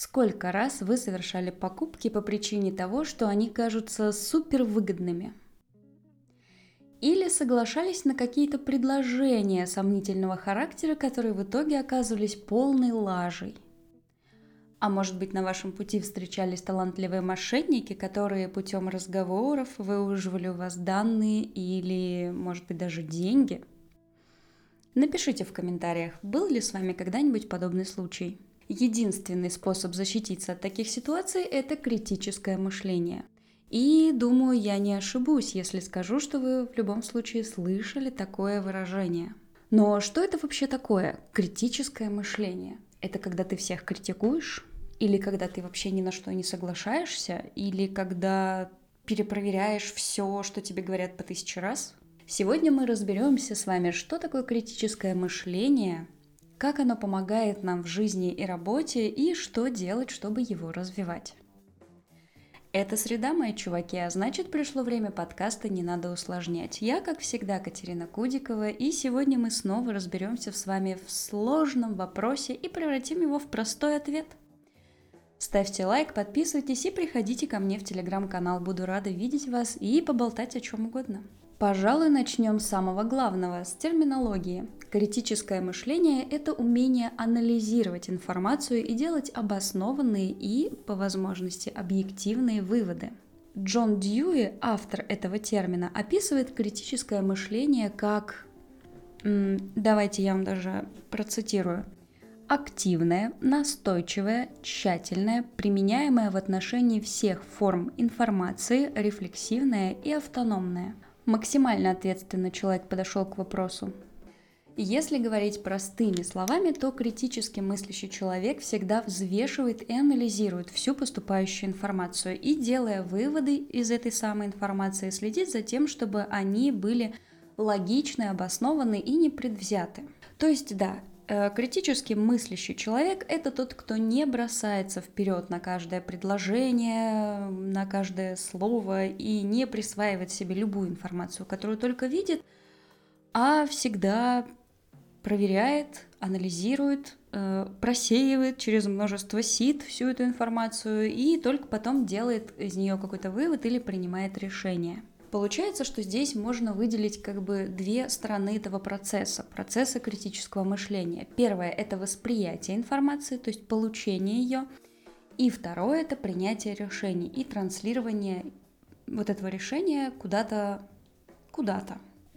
Сколько раз вы совершали покупки по причине того, что они кажутся супервыгодными? Или соглашались на какие-то предложения сомнительного характера, которые в итоге оказывались полной лажей? А может быть, на вашем пути встречались талантливые мошенники, которые путем разговоров выуживали у вас данные или, может быть, даже деньги? Напишите в комментариях, был ли с вами когда-нибудь подобный случай. Единственный способ защититься от таких ситуаций – это критическое мышление. И, думаю, я не ошибусь, если скажу, что вы в любом случае слышали такое выражение. Но что это вообще такое критическое мышление? Это когда ты всех критикуешь? Или когда ты вообще ни на что не соглашаешься? Или когда перепроверяешь все, что тебе говорят по 1000 раз? Сегодня мы разберемся с вами, что такое критическое мышление, как оно помогает нам в жизни и работе, и что делать, чтобы его развивать. Это среда, мои чуваки, а значит, пришло время подкаста «Не надо усложнять». Я, как всегда, Катерина Кудикова, и сегодня мы снова разберемся с вами в сложном вопросе и превратим его в простой ответ. Ставьте лайк, подписывайтесь и приходите ко мне в телеграм-канал, буду рада видеть вас и поболтать о чем угодно. Пожалуй, начнем с самого главного, с терминологии. Критическое мышление – это умение анализировать информацию и делать обоснованные и, по возможности, объективные выводы. Джон Дьюи, автор этого термина, описывает критическое мышление как, давайте я вам даже процитирую, активное, настойчивое, тщательное, применяемое в отношении всех форм информации, рефлексивное и автономное. Максимально ответственно человек подошел к вопросу. Если говорить простыми словами, то критически мыслящий человек всегда взвешивает и анализирует всю поступающую информацию и, делая выводы из этой самой информации, следит за тем, чтобы они были логичны, обоснованы и непредвзяты. То есть, да, критически мыслящий человек – это тот, кто не бросается вперед на каждое предложение, на каждое слово и не присваивает себе любую информацию, которую только видит, а всегда проверяет, анализирует, просеивает через множество сит всю эту информацию и только потом делает из нее какой-то вывод или принимает решение. Получается, что здесь можно выделить как бы две стороны этого процесса критического мышления. Первое – это восприятие информации, то есть получение ее, и второе – это принятие решений и транслирование вот этого решения куда-то.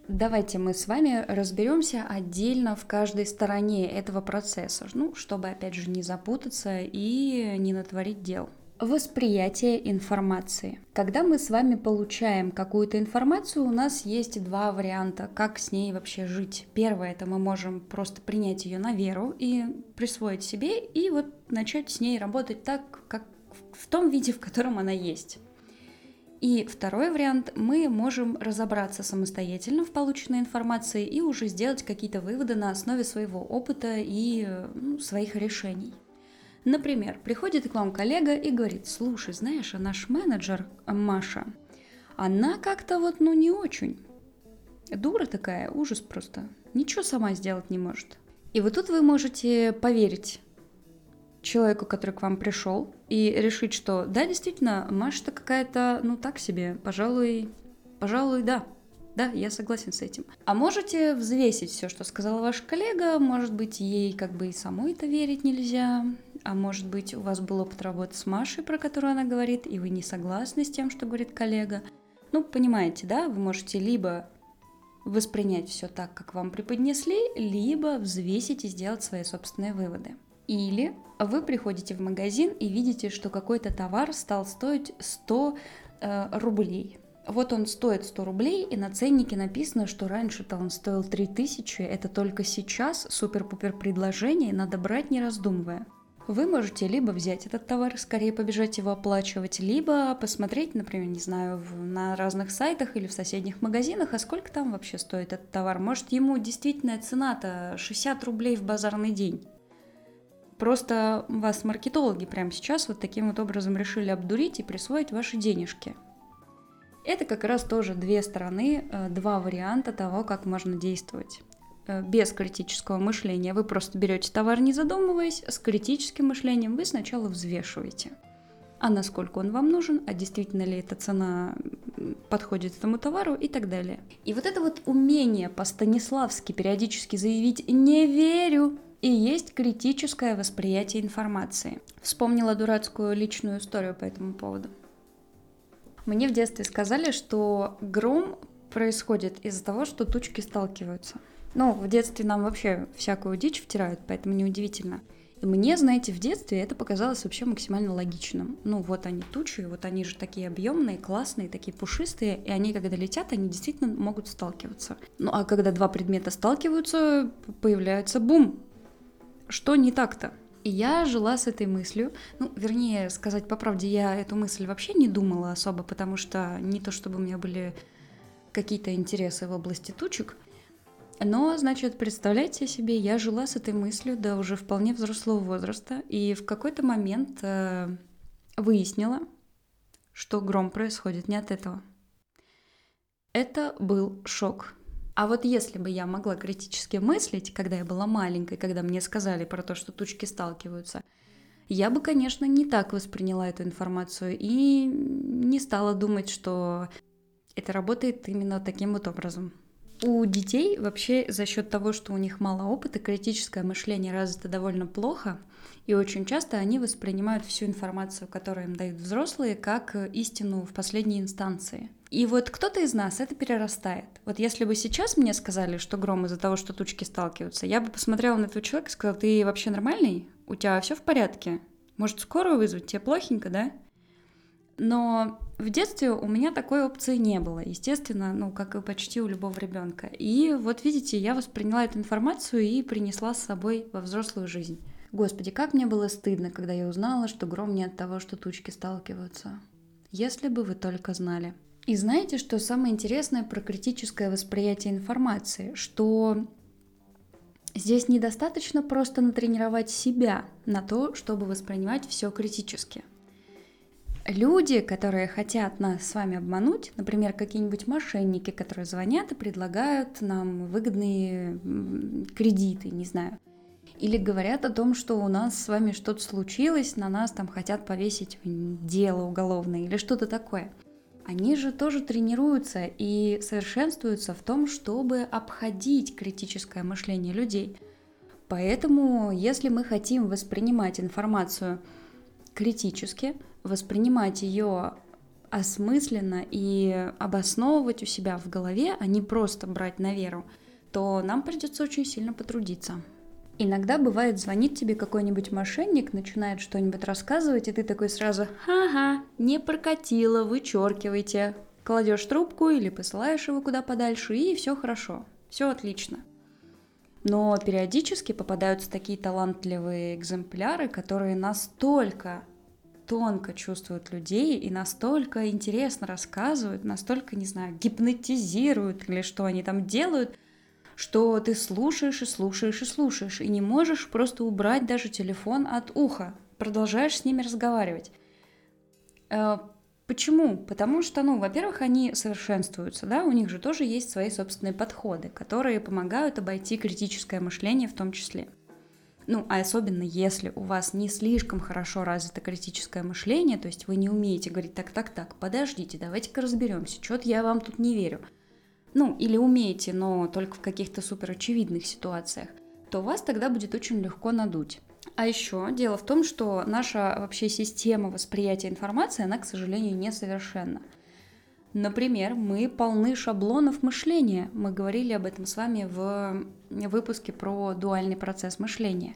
Давайте мы с вами разберемся отдельно в каждой стороне этого процесса, чтобы, опять же, не запутаться и не натворить дел. Восприятие информации. Когда мы с вами получаем какую-то информацию, у нас есть два варианта, как с ней вообще жить. Первое, это мы можем просто принять ее на веру и присвоить себе, и вот начать с ней работать так, как в том виде, в котором она есть. И второй вариант, мы можем разобраться самостоятельно в полученной информации и уже сделать какие-то выводы на основе своего опыта и своих решений. Например, приходит к вам коллега и говорит: слушай, знаешь, а наш менеджер Маша, она как-то не очень. Дура такая, ужас просто. Ничего сама сделать не может. И вот тут вы можете поверить человеку, который к вам пришел, и решить, что да, действительно, Маша-то какая-то, так себе, пожалуй, да. Да, я согласен с этим. А можете взвесить все, что сказала ваша коллега, может быть, ей и самой-то верить нельзя, а может быть, у вас был опыт работы с Машей, про которую она говорит, и вы не согласны с тем, что говорит коллега. Понимаете, да, вы можете либо воспринять все так, как вам преподнесли, либо взвесить и сделать свои собственные выводы. Или вы приходите в магазин и видите, что какой-то товар стал стоить 100 рублей. Вот он стоит 100 рублей, и на ценнике написано, что раньше-то он стоил 3000, это только сейчас супер-пупер предложение, надо брать не раздумывая. Вы можете либо взять этот товар, скорее побежать его оплачивать, либо посмотреть, например, на разных сайтах или в соседних магазинах, а сколько там вообще стоит этот товар. Может, ему действительно цена-то 60 рублей в базарный день. Просто вас маркетологи прямо сейчас таким образом решили обдурить и присвоить ваши денежки. Это как раз тоже две стороны, два варианта того, как можно действовать. без критического мышления. Вы просто берете товар, не задумываясь. С критическим мышлением вы сначала взвешиваете, а насколько он вам нужен, а действительно ли эта цена подходит этому товару и так далее. И вот это вот умение по-станиславски периодически заявить «не верю» и есть критическое восприятие информации. Вспомнила дурацкую личную историю по этому поводу. Мне в детстве сказали, что гром происходит из-за того, что тучки сталкиваются. Ну, в детстве нам вообще всякую дичь втирают, поэтому неудивительно. И мне, знаете, в детстве это показалось вообще максимально логичным. Ну, вот они тучи, вот они же такие объемные, классные, такие пушистые, и они, когда летят, они действительно могут сталкиваться. Ну, а когда два предмета сталкиваются, появляется бум. Что не так-то? И я жила с этой мыслью. Ну, вернее, сказать по правде, я эту мысль вообще не думала особо, потому что не то чтобы у меня были какие-то интересы в области тучек. Но, значит, представляете себе, я жила с этой мыслью до уже вполне взрослого возраста, и в какой-то момент выяснила, что гром происходит не от этого. Это был шок. А вот если бы я могла критически мыслить, когда я была маленькой, когда мне сказали про то, что тучки сталкиваются, я бы, конечно, не так восприняла эту информацию и не стала думать, что это работает именно таким вот образом. У детей вообще за счет того, что у них мало опыта, критическое мышление развито довольно плохо, и очень часто они воспринимают всю информацию, которую им дают взрослые, как истину в последней инстанции. И вот кто-то из нас это перерастает. Вот если бы сейчас мне сказали, что гром из-за того, что тучки сталкиваются, я бы посмотрела на этого человека и сказала: «Ты вообще нормальный? У тебя все в порядке? Может, скорую вызвать? Тебе плохенько, да?» Но в детстве у меня такой опции не было, естественно, ну, как и почти у любого ребенка. И вот видите, я восприняла эту информацию и принесла с собой во взрослую жизнь. Господи, как мне было стыдно, когда я узнала, что гром не от того, что тучки сталкиваются. Если бы вы только знали. И знаете, что самое интересное про критическое восприятие информации? Что здесь недостаточно просто натренировать себя на то, чтобы воспринимать все критически. Люди, которые хотят нас с вами обмануть, например, какие-нибудь мошенники, которые звонят и предлагают нам выгодные кредиты, не знаю, или говорят о том, что у нас с вами что-то случилось, на нас там хотят повесить дело уголовное или что-то такое. Они же тоже тренируются и совершенствуются в том, чтобы обходить критическое мышление людей. Поэтому, если мы хотим воспринимать информацию критически, воспринимать ее осмысленно и обосновывать у себя в голове, а не просто брать на веру, то нам придется очень сильно потрудиться. Иногда бывает, звонит тебе какой-нибудь мошенник, начинает что-нибудь рассказывать, и ты такой сразу: «Ха-ха, не прокатило, вычеркивайте». Кладешь трубку или посылаешь его куда подальше, и все хорошо, все отлично. Но периодически попадаются такие талантливые экземпляры, которые настолько тонко чувствуют людей и настолько интересно рассказывают, настолько, не знаю, гипнотизируют или что они там делают, что ты слушаешь и слушаешь и слушаешь, и не можешь просто убрать даже телефон от уха, продолжаешь с ними разговаривать. Почему? Потому что, ну, во-первых, они совершенствуются, да, у них же тоже есть свои собственные подходы, которые помогают обойти критическое мышление в том числе. Ну, а особенно если у вас не слишком хорошо развито критическое мышление, то есть вы не умеете говорить: так, подождите, давайте-ка разберемся, что-то я вам тут не верю. Ну, или умеете, но только в каких-то суперочевидных ситуациях, то вас тогда будет очень легко надуть. А еще дело в том, что наша вообще система восприятия информации, она, к сожалению, несовершенна. Например, мы полны шаблонов мышления. Мы говорили об этом с вами в выпуске про дуальный процесс мышления.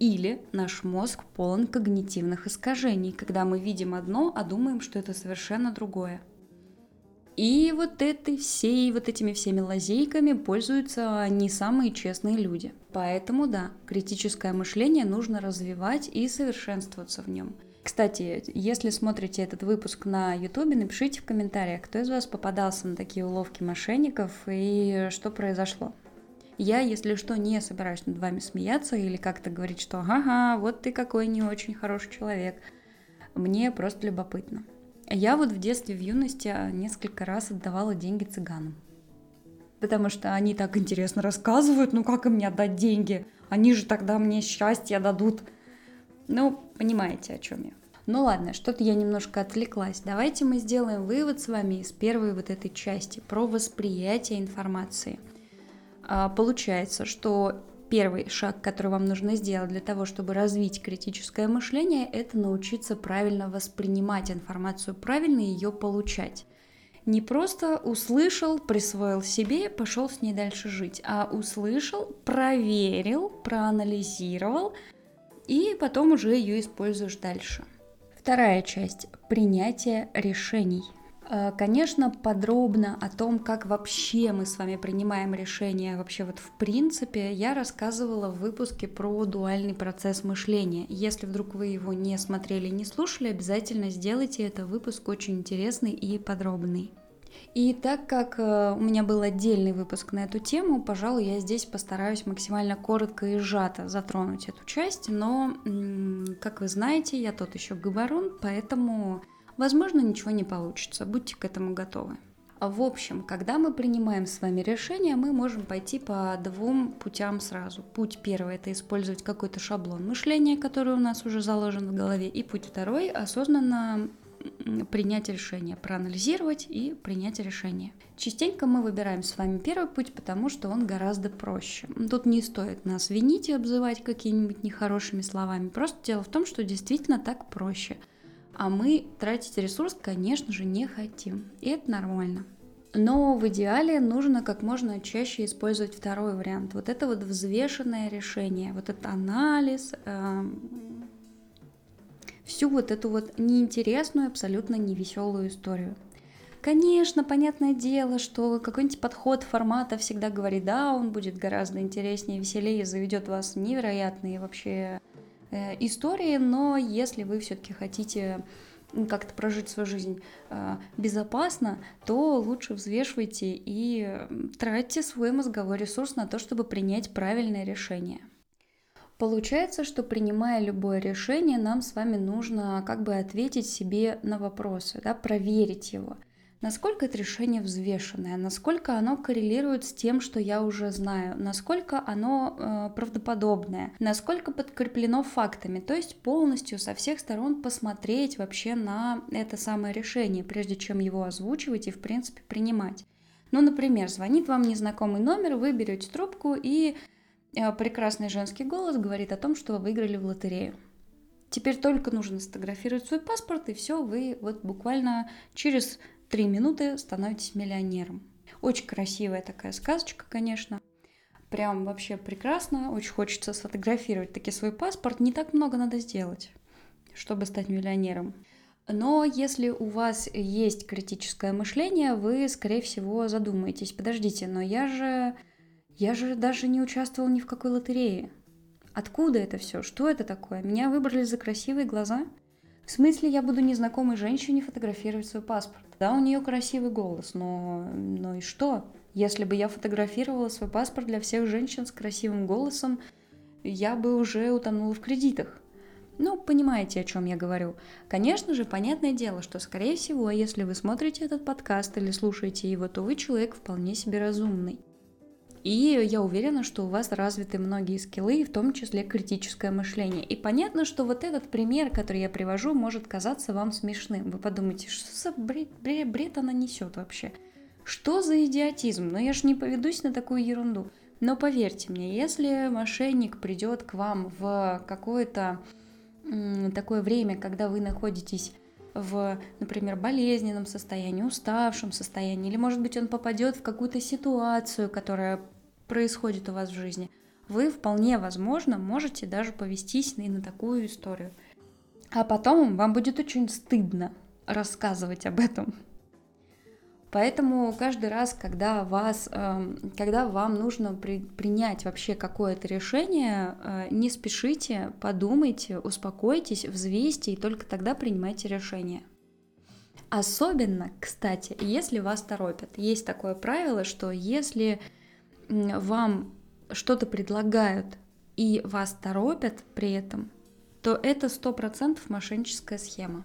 Или наш мозг полон когнитивных искажений, когда мы видим одно, а думаем, что это совершенно другое. И вот этими всеми лазейками пользуются не самые честные люди. Поэтому да, критическое мышление нужно развивать и совершенствоваться в нем. Кстати, если смотрите этот выпуск на YouTube, напишите в комментариях, кто из вас попадался на такие уловки мошенников и что произошло. Я, если что, не собираюсь над вами смеяться или как-то говорить, что «Ага, вот ты какой не очень хороший человек». Мне просто любопытно. Я вот в детстве, в юности несколько раз отдавала деньги цыганам. потому что они так интересно рассказывают, ну как им не отдать деньги? Они же тогда мне счастье дадут. Ну, понимаете, о чем я. Ну ладно, что-то я немножко отвлеклась. Давайте мы сделаем вывод с вами из первой вот этой части про восприятие информации. Получается, что первый шаг, который вам нужно сделать для того, чтобы развить критическое мышление, это научиться правильно воспринимать информацию, правильно ее получать. Не просто услышал, присвоил себе, пошел с ней дальше жить, а услышал, проверил, проанализировал и потом уже ее используешь дальше. Вторая часть – принятие решений. Конечно, подробно о том, как вообще мы с вами принимаем решения, вообще вот в принципе, я рассказывала в выпуске про дуальный процесс мышления. Если вдруг вы его не смотрели, не слушали, обязательно сделайте это, выпуск очень интересный и подробный. И так как у меня был отдельный выпуск на эту тему, пожалуй, я здесь постараюсь максимально коротко и сжато затронуть эту часть, но, как вы знаете, я тот еще габарун, поэтому, возможно, ничего не получится, будьте к этому готовы. В общем, когда мы принимаем с вами решение, мы можем пойти по двум путям сразу. Путь первый – это использовать какой-то шаблон мышления, который у нас уже заложен в голове, и путь второй – осознанно принять решение, проанализировать и принять решение. Частенько мы выбираем с вами первый путь, потому что он гораздо проще. Тут не стоит нас винить и обзывать какими-нибудь нехорошими словами. Просто дело в том, что действительно так проще. А мы тратить ресурс, конечно же, не хотим. И это нормально. Но в идеале нужно как можно чаще использовать второй вариант. Вот это вот взвешенное решение, вот этот анализ, всю вот эту вот неинтересную, абсолютно невеселую историю. Конечно, понятное дело, что какой-нибудь подход формата всегда говорит, да, он будет гораздо интереснее, веселее, заведет вас в невероятные вообще истории, но если вы все-таки хотите как-то прожить свою жизнь безопасно, то лучше взвешивайте и тратьте свой мозговой ресурс на то, чтобы принять правильное решение. Получается, что принимая любое решение, нам с вами нужно как бы ответить себе на вопросы, да, проверить его. Насколько это решение взвешенное, насколько оно коррелирует с тем, что я уже знаю, насколько оно правдоподобное, насколько подкреплено фактами, то есть полностью со всех сторон посмотреть вообще на это самое решение, прежде чем его озвучивать и в принципе принимать. Ну, например, звонит вам незнакомый номер, вы берете трубку и... прекрасный женский голос говорит о том, что вы выиграли в лотерею. Теперь только нужно сфотографировать свой паспорт, и все, вы вот буквально через 3 минуты становитесь миллионером. Очень красивая такая сказочка, конечно. Прям вообще прекрасно. Очень хочется сфотографировать таки свой паспорт. Не так много надо сделать, чтобы стать миллионером. Но если у вас есть критическое мышление, вы, скорее всего, задумаетесь. Подождите, но я же даже не участвовал ни в какой лотерее. Откуда это все? Что это такое? Меня выбрали за красивые глаза? В смысле, я буду незнакомой женщине фотографировать свой паспорт? Да, у нее красивый голос, но и что? Если бы я фотографировала свой паспорт для всех женщин с красивым голосом, я бы уже утонула в кредитах. Ну, понимаете, о чем я говорю. Конечно же, понятное дело, что, скорее всего, если вы смотрите этот подкаст или слушаете его, то вы человек вполне себе разумный. И я уверена, что у вас развиты многие скиллы, в том числе критическое мышление. И понятно, что вот этот пример, который я привожу, может казаться вам смешным. Вы подумаете, что за бред она несет вообще? Что за идиотизм? Но я же не поведусь на такую ерунду. Но поверьте мне, если мошенник придет к вам в какое-то такое время, когда вы находитесь в, например, болезненном состоянии, уставшем состоянии, или, может быть, он попадет в какую-то ситуацию, которая происходит у вас в жизни, вы вполне возможно можете даже повестись и на такую историю. А потом вам будет очень стыдно рассказывать об этом. Поэтому каждый раз, когда вам нужно принять вообще какое-то решение, не спешите, подумайте, успокойтесь, взвесьте и только тогда принимайте решение. Особенно, кстати, если вас торопят. Есть такое правило, что если вам что-то предлагают и вас торопят при этом, то это 100% мошенническая схема.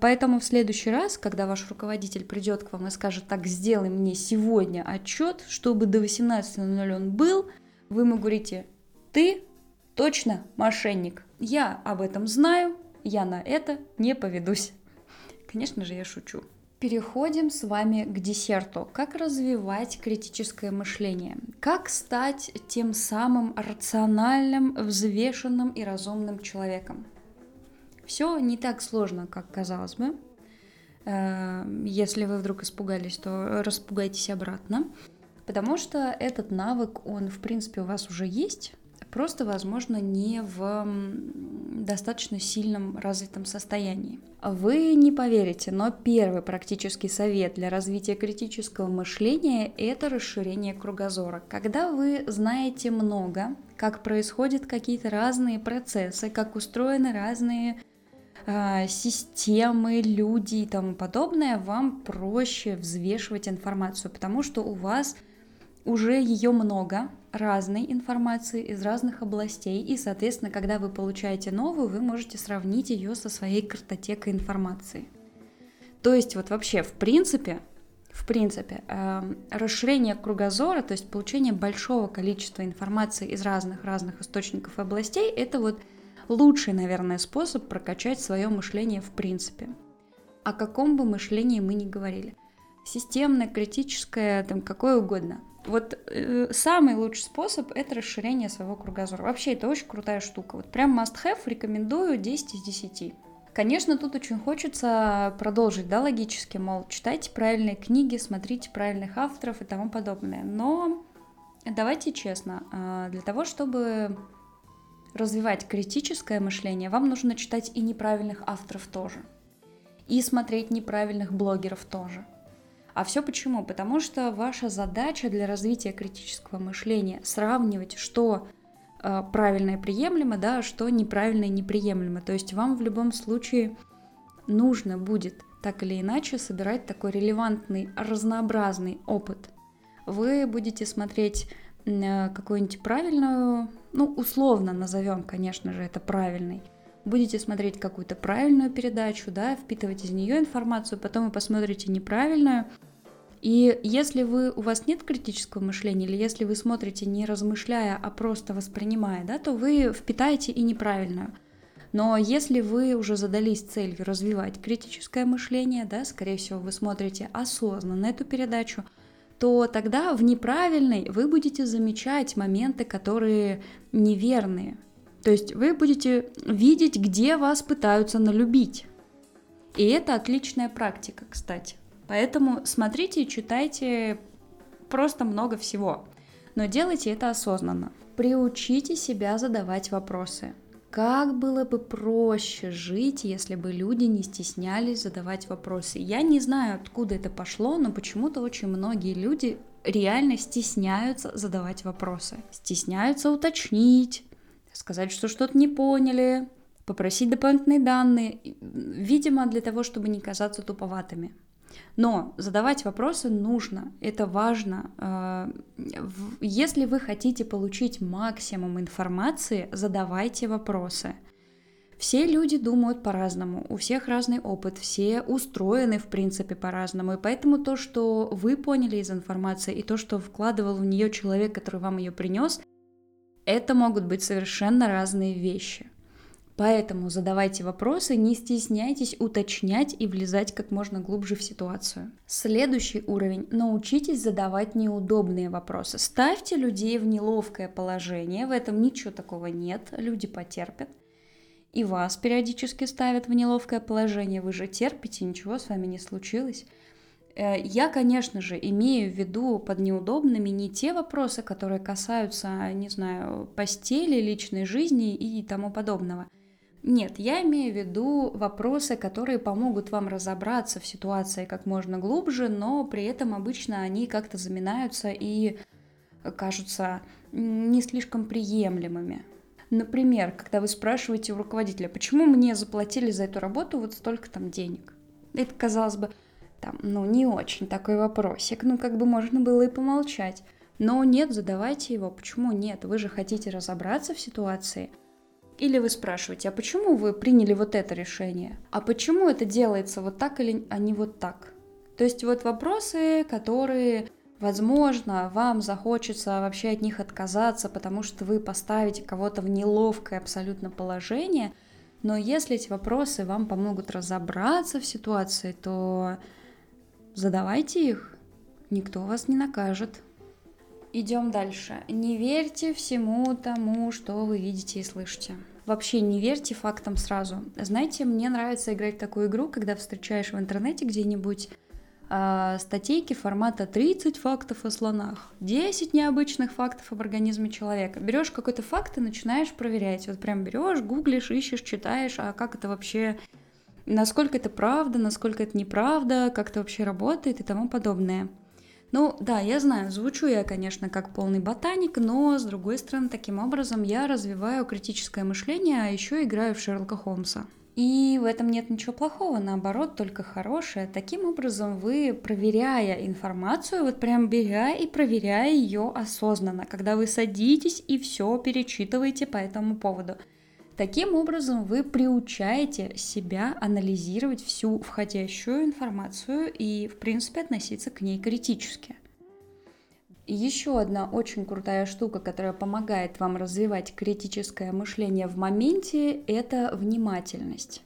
Поэтому в следующий раз, когда ваш руководитель придет к вам и скажет: так, сделай мне сегодня отчет, чтобы до 18:00 он был, вы ему говорите: ты точно мошенник, я об этом знаю, я на это не поведусь. Конечно же, я шучу. Переходим с вами к десерту. Как развивать критическое мышление? Как стать тем самым рациональным, взвешенным и разумным человеком? Все не так сложно, как казалось бы. Если вы вдруг испугались, то распугайтесь обратно. Потому что этот навык, он, в принципе, у вас уже есть, просто, возможно, не в достаточно сильном развитом состоянии. Вы не поверите, но первый практический совет для развития критического мышления – это расширение кругозора. Когда вы знаете много, как происходят какие-то разные процессы, как устроены разные системы, люди и тому подобное, вам проще взвешивать информацию, потому что у вас уже ее много, разной информации из разных областей, и, соответственно, когда вы получаете новую, вы можете сравнить ее со своей картотекой информации. То есть вот вообще, в принципе, расширение кругозора, то есть получение большого количества информации из разных источников и областей, это вот лучший, наверное, способ прокачать свое мышление в принципе. О каком бы мышлении мы ни говорили. Системное, критическое, там, какое угодно. Вот самый лучший способ – это расширение своего кругозора. Вообще, это очень крутая штука. Вот прям must have, рекомендую 10 из 10. Конечно, тут очень хочется продолжить, да, логически, мол, читайте правильные книги, смотрите правильных авторов и тому подобное. Но давайте честно, для того, чтобы развивать критическое мышление, вам нужно читать и неправильных авторов тоже, и смотреть неправильных блогеров тоже. А все почему? Потому что ваша задача для развития критического мышления — сравнивать, что правильно и приемлемо, да, а что неправильно и неприемлемо. То есть вам в любом случае нужно будет так или иначе собирать такой релевантный, разнообразный опыт. Вы будете смотреть какую-нибудь правильную, условно назовем, конечно же, это правильный. Будете смотреть какую-то правильную передачу, да, впитывать из нее информацию, потом вы посмотрите неправильную. И если у вас нет критического мышления, или если вы смотрите не размышляя, а просто воспринимая, да, то вы впитаете и неправильную. Но если вы уже задались целью развивать критическое мышление, да, скорее всего, вы смотрите осознанно эту передачу, то тогда в неправильной вы будете замечать моменты, которые неверные. То есть вы будете видеть, где вас пытаются налюбить. И это отличная практика, кстати. Поэтому смотрите и читайте просто много всего. Но делайте это осознанно. Приучите себя задавать вопросы. Как было бы проще жить, если бы люди не стеснялись задавать вопросы? Я не знаю, откуда это пошло, но почему-то очень многие люди реально стесняются задавать вопросы. Стесняются уточнить, сказать, что что-то не поняли, попросить дополнительные данные, видимо, для того, чтобы не казаться туповатыми. Но задавать вопросы нужно, это важно. Если вы хотите получить максимум информации, задавайте вопросы. Все люди думают по-разному, у всех разный опыт, все устроены, в принципе, по-разному, и поэтому то, что вы поняли из информации, и то, что вкладывал в нее человек, который вам ее принес, это могут быть совершенно разные вещи. Поэтому задавайте вопросы, не стесняйтесь уточнять и влезать как можно глубже в ситуацию. Следующий уровень. Научитесь задавать неудобные вопросы. Ставьте людей в неловкое положение, в этом ничего такого нет, люди потерпят. И вас периодически ставят в неловкое положение, вы же терпите, ничего с вами не случилось. Я, конечно же, имею в виду под неудобными не те вопросы, которые касаются, не знаю, постели, личной жизни и тому подобного. Нет, я имею в виду вопросы, которые помогут вам разобраться в ситуации как можно глубже, но при этом обычно они как-то заминаются и кажутся не слишком приемлемыми. Например, когда вы спрашиваете у руководителя: почему мне заплатили за эту работу вот столько там денег? Это, казалось бы, не очень такой вопросик, как бы можно было и помолчать. Но нет, задавайте его. Почему нет? Вы же хотите разобраться в ситуации. Или вы спрашиваете, а почему вы приняли вот это решение? А почему это делается вот так или а не вот так? То есть вот вопросы, которые, возможно, вам захочется вообще от них отказаться, потому что вы поставите кого-то в неловкое абсолютно положение. Но если эти вопросы вам помогут разобраться в ситуации, то задавайте их, никто вас не накажет. Идем дальше. Не верьте всему тому, что вы видите и слышите. Вообще не верьте фактам сразу. Знаете, мне нравится играть в такую игру, когда встречаешь в интернете где-нибудь статейки формата 30 фактов о слонах, 10 необычных фактов об организме человека. Берешь какой-то факт и начинаешь проверять. Вот прям берешь, гуглишь, ищешь, читаешь, а как это вообще, насколько это правда, насколько это неправда, как это вообще работает и тому подобное. Ну да, я знаю, звучу я, конечно, как полный ботаник, но, с другой стороны, таким образом я развиваю критическое мышление, а еще играю в Шерлока Холмса. И в этом нет ничего плохого, наоборот, только хорошее. Таким образом, вы, проверяя информацию, вот прям беря и проверяя ее осознанно, когда вы садитесь и все перечитываете по этому поводу. Таким образом, вы приучаете себя анализировать всю входящую информацию и, в принципе, относиться к ней критически. Еще одна очень крутая штука, которая помогает вам развивать критическое мышление в моменте, это внимательность.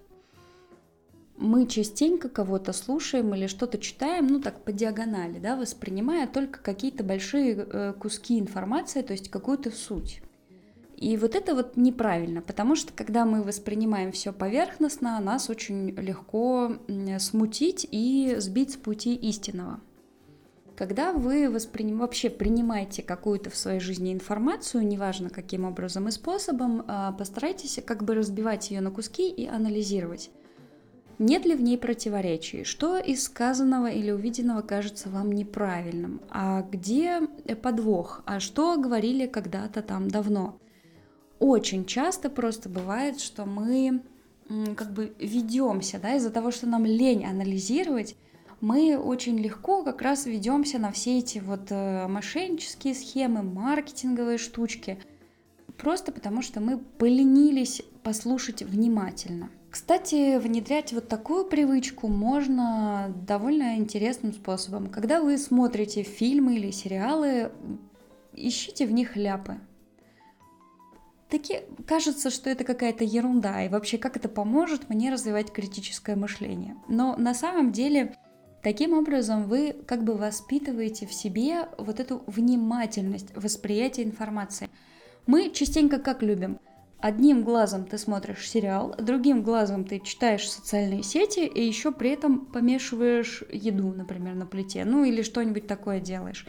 Мы частенько кого-то слушаем или что-то читаем, ну так по диагонали, да, воспринимая только какие-то большие куски информации, то есть какую-то суть. И вот это вот неправильно, потому что когда мы воспринимаем все поверхностно, нас очень легко смутить и сбить с пути истинного. Когда вы вообще принимаете какую-то в своей жизни информацию, неважно каким образом и способом, постарайтесь как бы разбивать ее на куски и анализировать. Нет ли в ней противоречий? Что из сказанного или увиденного кажется вам неправильным? А где подвох? А что говорили когда-то там давно? Очень часто просто бывает, что мы как бы ведемся, да, из-за того, что нам лень анализировать, мы очень легко как раз ведемся на все эти вот мошеннические схемы, маркетинговые штучки, просто потому что мы поленились послушать внимательно. Кстати, внедрять вот такую привычку можно довольно интересным способом. Когда вы смотрите фильмы или сериалы, ищите в них ляпы. Таки кажется, что это какая-то ерунда, и вообще как это поможет мне развивать критическое мышление. Но на самом деле, таким образом вы как бы воспитываете в себе вот эту внимательность, восприятие информации. Мы частенько как любим. Одним глазом ты смотришь сериал, другим глазом ты читаешь социальные сети, и еще при этом помешиваешь еду, например, на плите, ну или что-нибудь такое делаешь.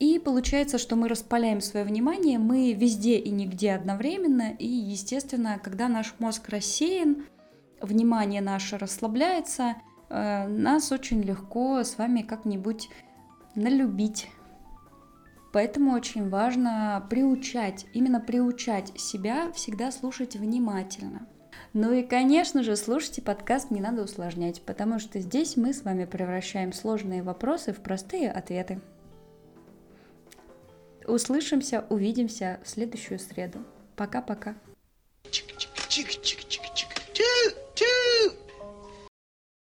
И получается, что мы распыляем свое внимание, мы везде и нигде одновременно, и, естественно, когда наш мозг рассеян, внимание наше расслабляется, нас очень легко с вами как-нибудь налюбить. Поэтому очень важно приучать себя всегда слушать внимательно. Ну и, конечно же, слушайте подкаст «Не надо усложнять», потому что здесь мы с вами превращаем сложные вопросы в простые ответы. Услышимся, увидимся в следующую среду. Пока-пока.